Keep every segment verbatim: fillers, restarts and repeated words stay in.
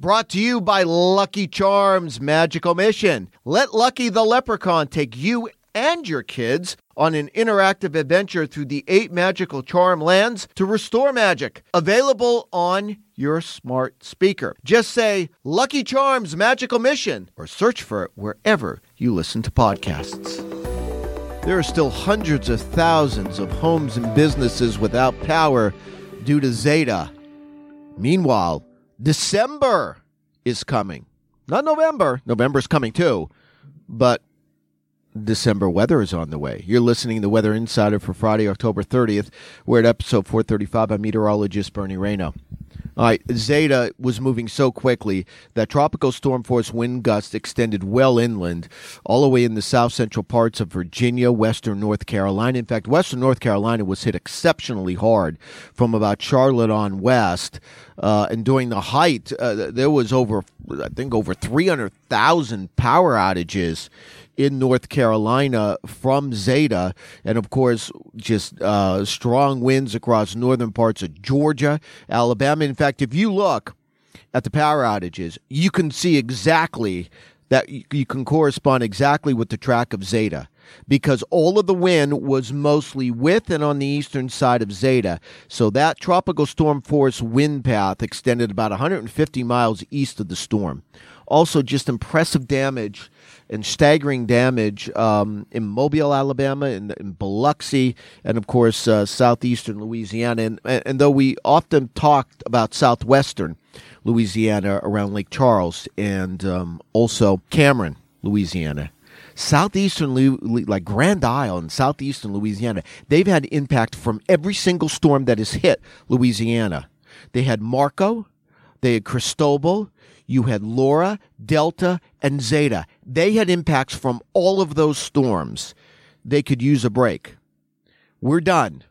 Brought to you by Lucky Charms Magical Mission. Let Lucky the Leprechaun take you and your kids on an interactive adventure through the eight magical charm lands to restore magic. Available on your smart speaker. Just say, Lucky Charms Magical Mission, or search for it wherever you listen to podcasts. There are still hundreds of thousands of homes and businesses without power due to Zeta. Meanwhile, December is coming. Not November. November's coming too. But December weather is on the way. You're listening to Weather Insider for Friday, October thirtieth. We're at episode four thirty-five. I'm meteorologist Bernie Rayno. All right, Zeta was moving so quickly that tropical storm force wind gusts extended well inland, all the way in the south central parts of Virginia, western North Carolina. In fact, western North Carolina was hit exceptionally hard from about Charlotte on west. Uh, and during the height, uh, there was over, I think, over three hundred thousand power outages in North Carolina from Zeta, and of course, just uh, strong winds across northern parts of Georgia, Alabama. In fact, if you look at the power outages, you can see exactly that you can correspond exactly with the track of Zeta, because all of the wind was mostly with and on the eastern side of Zeta. So that tropical storm force wind path extended about one hundred fifty miles east of the storm. Also, just impressive damage and staggering damage um, in Mobile, Alabama, in, in Biloxi, and of course, uh, southeastern Louisiana. And, and though we often talked about southwestern Louisiana around Lake Charles and um, also Cameron, Louisiana, southeastern, like Grand Isle and southeastern Louisiana, they've had impact from every single storm that has hit Louisiana. They had Marco, they had Cristobal, you had Laura, Delta, and Zeta. They had impacts from all of those storms. They could use a break. We're done.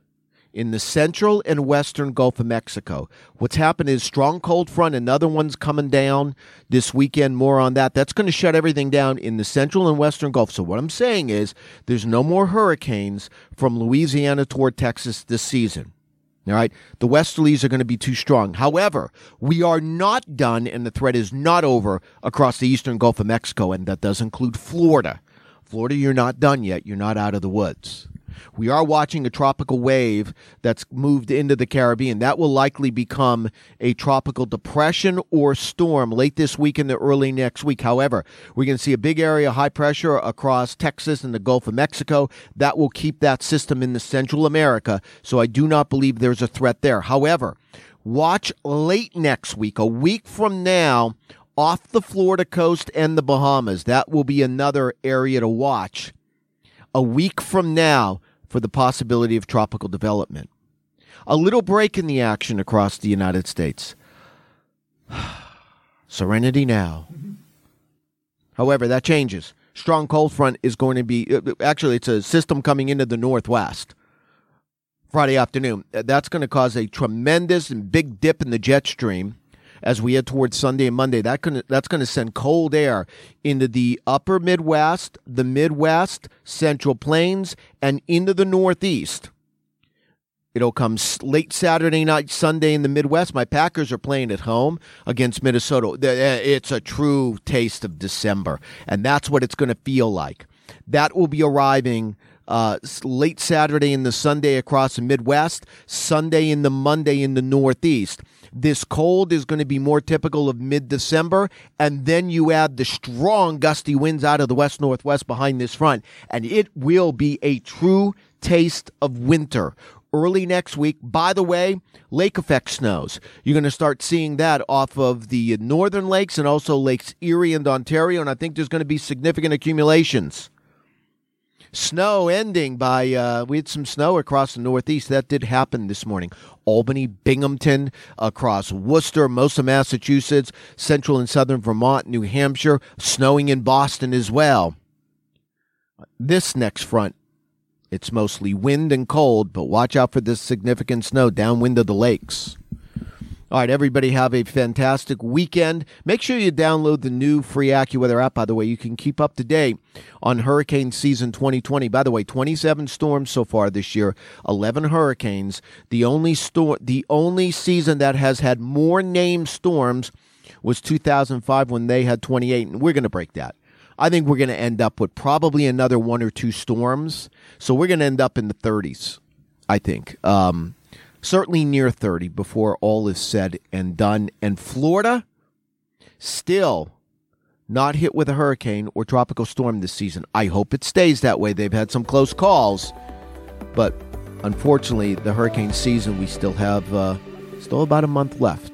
In the central and western Gulf of Mexico, what's happened is strong cold front. Another one's coming down this weekend. More on that. That's going to shut everything down in the central and western Gulf. So what I'm saying is there's no more hurricanes from Louisiana toward Texas this season. All right. The westerlies are going to be too strong. However, we are not done, and the threat is not over across the eastern Gulf of Mexico, and that does include Florida. Florida, you're not done yet. You're not out of the woods. We are watching a tropical wave that's moved into the Caribbean. That will likely become a tropical depression or storm late this week and the early next week. However, we're going to see a big area of high pressure across Texas and the Gulf of Mexico. That will keep that system in the Central America. So I do not believe there's a threat there. However, watch late next week, a week from now, off the Florida coast and the Bahamas. That will be another area to watch a week from now for the possibility of tropical development. A little break in the action across the United States. Serenity now. Mm-hmm. However, that changes. Strong cold front is going to be, actually it's a system coming into the northwest Friday afternoon. That's going to cause a tremendous and big dip in the jet stream as we head towards Sunday and Monday. That can, that's going to send cold air into the upper Midwest, the Midwest, Central Plains, and into the Northeast. It'll come late Saturday night, Sunday in the Midwest. My Packers are playing at home against Minnesota. It's a true taste of December, and that's what it's going to feel like. That will be arriving Uh, late Saturday and the Sunday across the Midwest, Sunday and the Monday in the Northeast. This cold is going to be more typical of mid-December, and then you add the strong gusty winds out of the west-northwest behind this front, and it will be a true taste of winter. Early next week, by the way, lake effect snows. You're going to start seeing that off of the northern lakes and also lakes Erie and Ontario, and I think there's going to be significant accumulations. Snow ending by, uh, we had some snow across the Northeast. That did happen this morning. Albany, Binghamton, across Worcester, most of Massachusetts, central and southern Vermont, New Hampshire, snowing in Boston as well. This next front, it's mostly wind and cold, but watch out for this significant snow downwind of the lakes. All right, everybody, have a fantastic weekend. Make sure you download the new free AccuWeather app. By the way, you can keep up to date on hurricane season twenty twenty. By the way, twenty-seven storms so far this year, eleven hurricanes. The only storm, the only season that has had more named storms was two thousand five when they had twenty-eight, and we're going to break that. I think we're going to end up with probably another one or two storms. So we're going to end up in the thirties, I think. Um, certainly near thirty before all is said and done. And Florida, still not hit with a hurricane or tropical storm this season. I hope it stays that way. They've had some close calls. But unfortunately, the hurricane season, we still have uh, still about a month left.